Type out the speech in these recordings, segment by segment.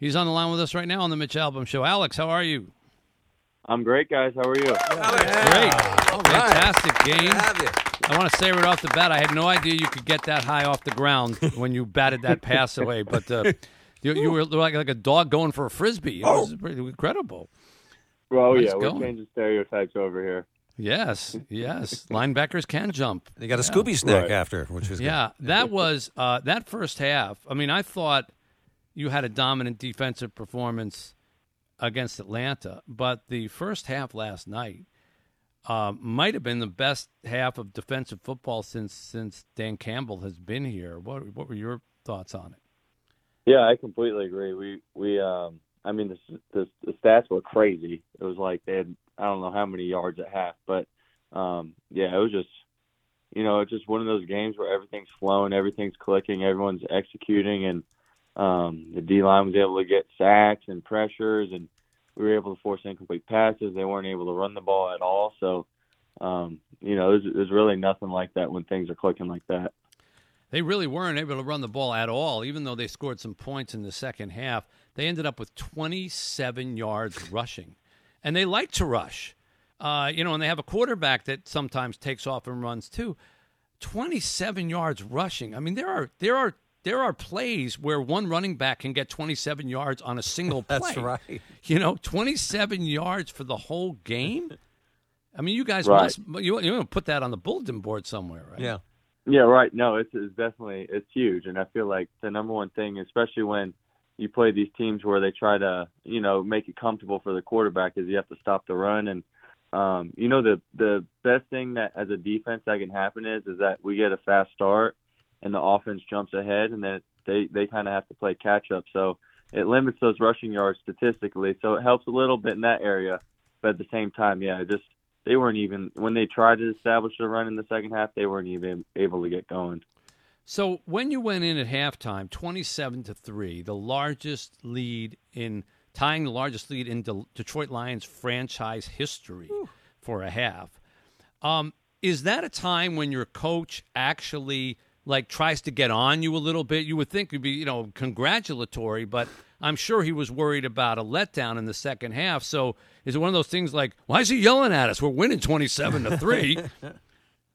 He's on the line with us right now on the Mitch Albom Show. Alex, how are you? I'm great, guys. How are you? Yeah. Great. All fantastic right. game. Good to have you. I want to say right off the bat, I had no idea you could get that high off the ground when you batted that pass away. But you were like a dog going for a Frisbee. It was pretty incredible. Well, nice we're changing stereotypes over here. Yes, yes. Linebackers can jump. They got a Scooby snack after, which is good. That was that first half. I mean, I thought you had a dominant defensive performance against Atlanta, but the first half last night might have been the best half of defensive football since Dan Campbell has been here. What were your thoughts on it? Yeah, I completely agree. We I mean, the stats were crazy. It was like they had I don't know how many yards at half, but it was just it's just one of those games where everything's flowing, everything's clicking, everyone's executing, and the D-line was able to get sacks and pressures, and we were able to force incomplete passes. They weren't able to run the ball at all. So, there's really nothing like that when things are clicking like that. They really weren't able to run the ball at all, even though they scored some points in the second half. They ended up with 27 yards rushing, and they like to rush. And they have a quarterback that sometimes takes off and runs too. 27 yards rushing. I mean, there are plays where one running back can get 27 yards on a single play. That's right. 27 yards for the whole game? I mean, you guys you're going to put that on the bulletin board somewhere, right? Yeah. Yeah, right. No, it's definitely – it's huge. And I feel like the number one thing, especially when you play these teams where they try to, make it comfortable for the quarterback, is you have to stop the run. And, the best thing that as a defense that can happen is that we get a fast start, and the offense jumps ahead, and then they kind of have to play catch-up. So it limits those rushing yards statistically. So it helps a little bit in that area. But at the same time, they weren't even – when they tried to establish the run in the second half, they weren't even able to get going. So when you went in at halftime, 27-3, tying the largest lead in Detroit Lions franchise history for a half, is that a time when your coach actually – tries to get on you a little bit? You would think it'd be, congratulatory, but I'm sure he was worried about a letdown in the second half. So is it one of those things like, why is he yelling at us? We're winning 27-3.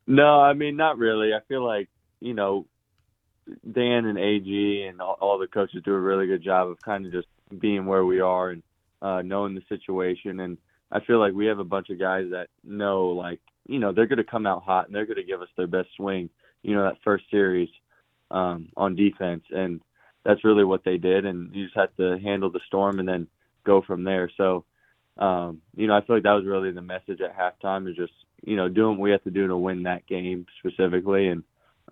No, I mean, not really. I feel like, Dan and AG and all the coaches do a really good job of kind of just being where we are and knowing the situation. And I feel like we have a bunch of guys that know, they're going to come out hot and they're going to give us their best swing. That first series on defense, and that's really what they did, and you just had to handle the storm and then go from there. So, I feel like that was really the message at halftime, is just, doing what we have to do to win that game specifically, and,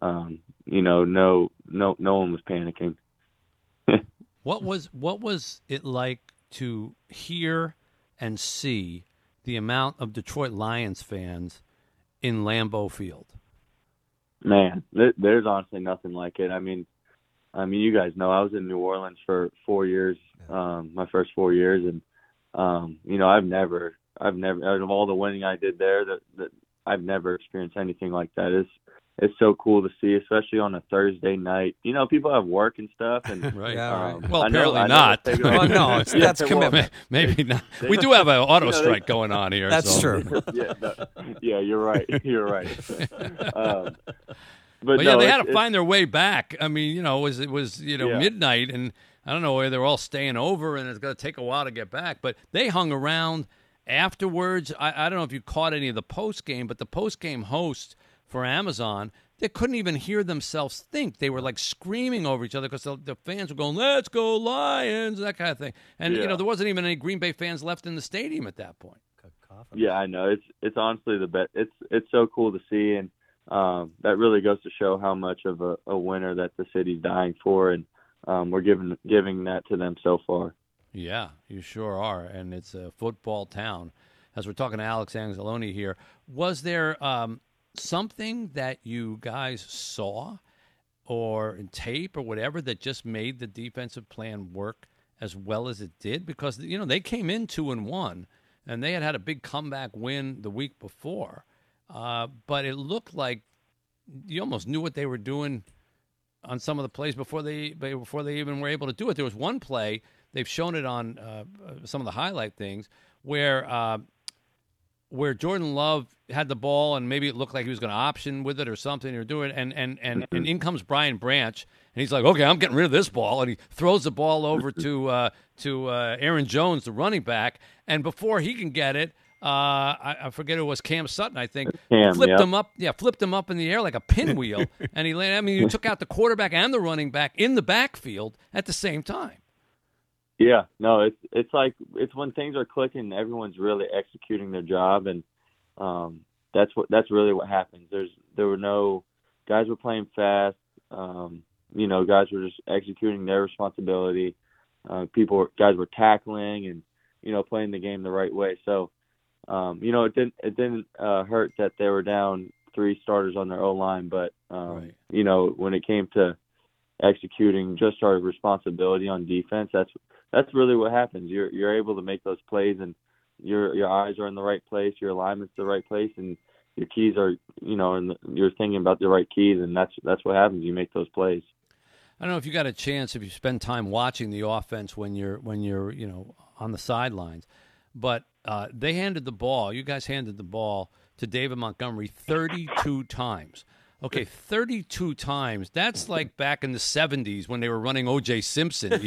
no one was panicking. What was it like to hear and see the amount of Detroit Lions fans in Lambeau Field? Man, there's honestly nothing like it. I mean, you guys know I was in New Orleans for 4 years, my first 4 years, and I've never out of all the winning I did there, that I've never experienced anything like that. It's so cool to see, especially on a Thursday night. People have work and stuff, and right. Well, apparently not. No, that's commitment. Maybe not. We do have an auto strike going on here. That's true. Yeah, you're right. But they had to find their way back. I mean, it was midnight, and I don't know where they're all staying over, and it's going to take a while to get back. But they hung around afterwards. I don't know if you caught any of the post game, but the post game host for Amazon, they couldn't even hear themselves think. They were screaming over each other because the fans were going, "Let's go Lions," that kind of thing. And there wasn't even any Green Bay fans left in the stadium at that point. Yeah, I know. It's honestly the best. It's so cool to see, and that really goes to show how much of a winner that the city's dying for, and we're giving that to them so far. Yeah, you sure are, and it's a football town. As we're talking to Alex Anzalone here, was there something that you guys saw or in tape or whatever that just made the defensive plan work as well as it did? Because, they came in 2-1, and they had a big comeback win the week before. But it looked like you almost knew what they were doing on some of the plays before they even were able to do it. There was one play They've shown it on some of the highlight things where Jordan Love had the ball and maybe it looked like he was going to option with it or something or do it, and in comes Brian Branch, and he's like, okay, I'm getting rid of this ball, and he throws the ball over to Aaron Jones, the running back, and before he can get it, I forget who it was, Cam Sutton, I think, flipped him up in the air like a pinwheel, and he landed. I mean, you took out the quarterback and the running back in the backfield at the same time. Yeah, no, it's like it's when things are clicking, everyone's really executing their job, and that's really what happens. Guys were playing fast, guys were just executing their responsibility. Guys were tackling and playing the game the right way. So, it didn't hurt that they were down three starters on their O line, but right. When it came to executing just our responsibility on defense, that's really what happens. You're able to make those plays, and your eyes are in the right place, your alignment's the right place, and your keys are, and you're thinking about the right keys, and that's what happens. You make those plays. I don't know if you got a chance, if you spend time watching the offense when you're on the sidelines, but they handed the ball. You guys handed the ball to David Montgomery 32 times. Okay, 32 times. That's like back in the 70s when they were running O.J. Simpson,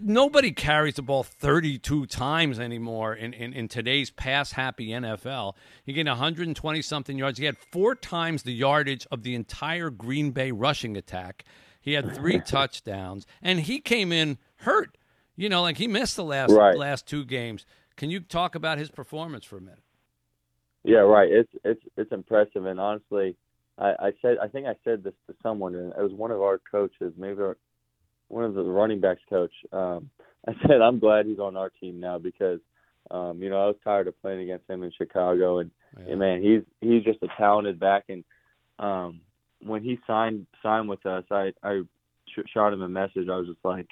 Nobody carries the ball 32 times anymore in today's pass-happy NFL. You get 120-something yards. He had 4 times the yardage of the entire Green Bay rushing attack. He had 3 touchdowns, and he came in hurt. He missed the last 2 games. Can you talk about his performance for a minute? Yeah, right. It's impressive, and honestly, I think I said this to someone, and it was one of our coaches, maybe one of the running backs coach. I said, I'm glad he's on our team now because, I was tired of playing against him in Chicago. And man, he's just a talented back. And when he signed with us, I shot him a message. I was just like,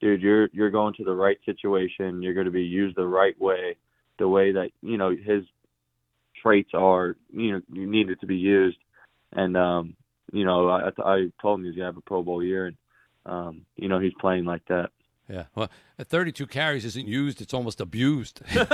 dude, you're going to the right situation. You're going to be used the right way, the way that, his traits are, you need it to be used. And, I told him he's going to have a Pro Bowl year, and, he's playing like that. Yeah. Well, 32 carries isn't used. It's almost abused. Right,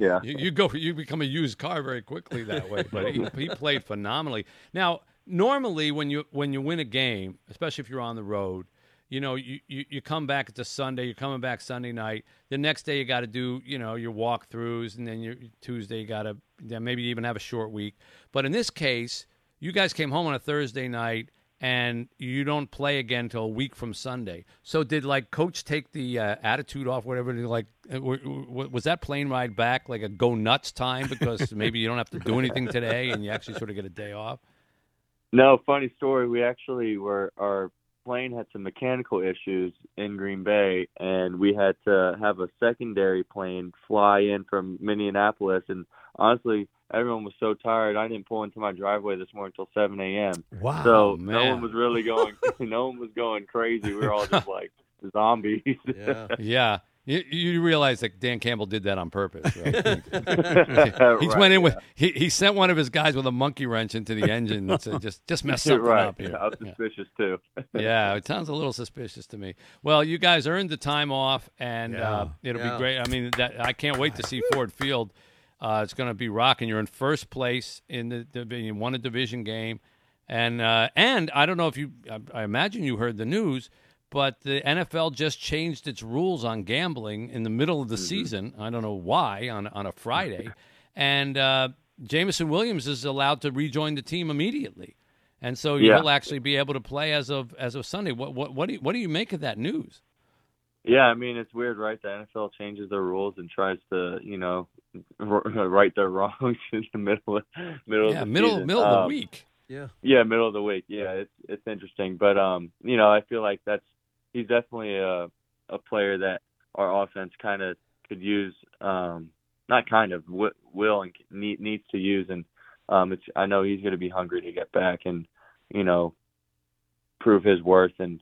yeah. You become a used car very quickly that way. But he played phenomenally. Now, normally when you win a game, especially if you're on the road, you come back. It's a Sunday. You're coming back Sunday night. The next day you got to do, your walkthroughs, and then Tuesday you got to maybe even have a short week. But in this case, you guys came home on a Thursday night, and you don't play again until a week from Sunday. So did, Coach take the attitude off, whatever, was that plane ride back like a go nuts time because maybe you don't have to do anything today and you actually sort of get a day off? No, funny story. We actually were – our plane had some mechanical issues in Green Bay, and we had to have a secondary plane fly in from Minneapolis. And honestly, everyone was so tired. I didn't pull into my driveway this morning until 7 a.m. Wow! So man. No one was really going. No one was going crazy. We were all just like zombies. Yeah. Yeah. You realize that Dan Campbell did that on purpose, right? He sent one of his guys with a monkey wrench into the engine and said, just mess something up here. Yeah, I was suspicious too. Yeah, it sounds a little suspicious to me. Well, you guys earned the time off, and it'll be great. I mean, I can't wait to see Ford Field. It's going to be rocking. You're in first place in the you won a division game, and I don't know if you. I imagine you heard the news. But the NFL just changed its rules on gambling in the middle of the season. I don't know why, on a Friday. And Jamison Williams is allowed to rejoin the team immediately. And so you'll actually be able to play as of Sunday. What do you make of that news? Yeah, I mean, it's weird, right? The NFL changes their rules and tries to, right their wrongs in the middle of the week. Yeah. Yeah, middle of the week. Yeah, it's interesting. But, I feel like he's definitely a player that our offense kind of could use, not kind of, will and needs to use. And I know he's going to be hungry to get back and, prove his worth. And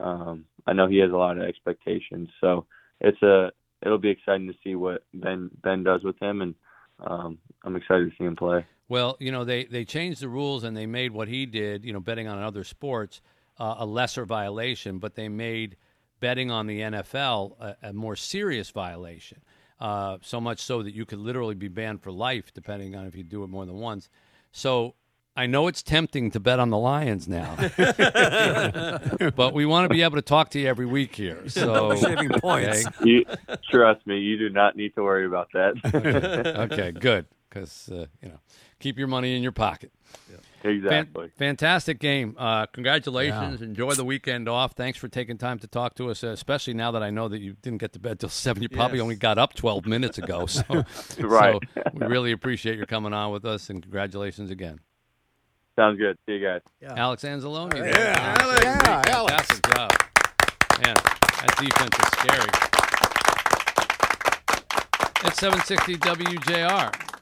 I know he has a lot of expectations. So it'll be exciting to see what Ben does with him. And I'm excited to see him play. Well, they changed the rules and they made what he did, betting on other sports, a lesser violation, but they made betting on the NFL a more serious violation, so much so that you could literally be banned for life, depending on if you do it more than once. So I know it's tempting to bet on the Lions now, but we want to be able to talk to you every week here. So saving points. Okay. Trust me, you do not need to worry about that. Okay, good, because keep your money in your pocket. Yeah. Exactly. Fantastic game. Congratulations. Yeah. Enjoy the weekend off. Thanks for taking time to talk to us, especially now that I know that you didn't get to bed till 7. You probably only got up 12 minutes ago. So, right. So we really appreciate your coming on with us, and congratulations again. Sounds good. See you guys. Yeah. Alex Anzalone. Right. Yeah, Alex. Yeah, fantastic Alex. Job. Man, that defense is scary. It's 760 WJR.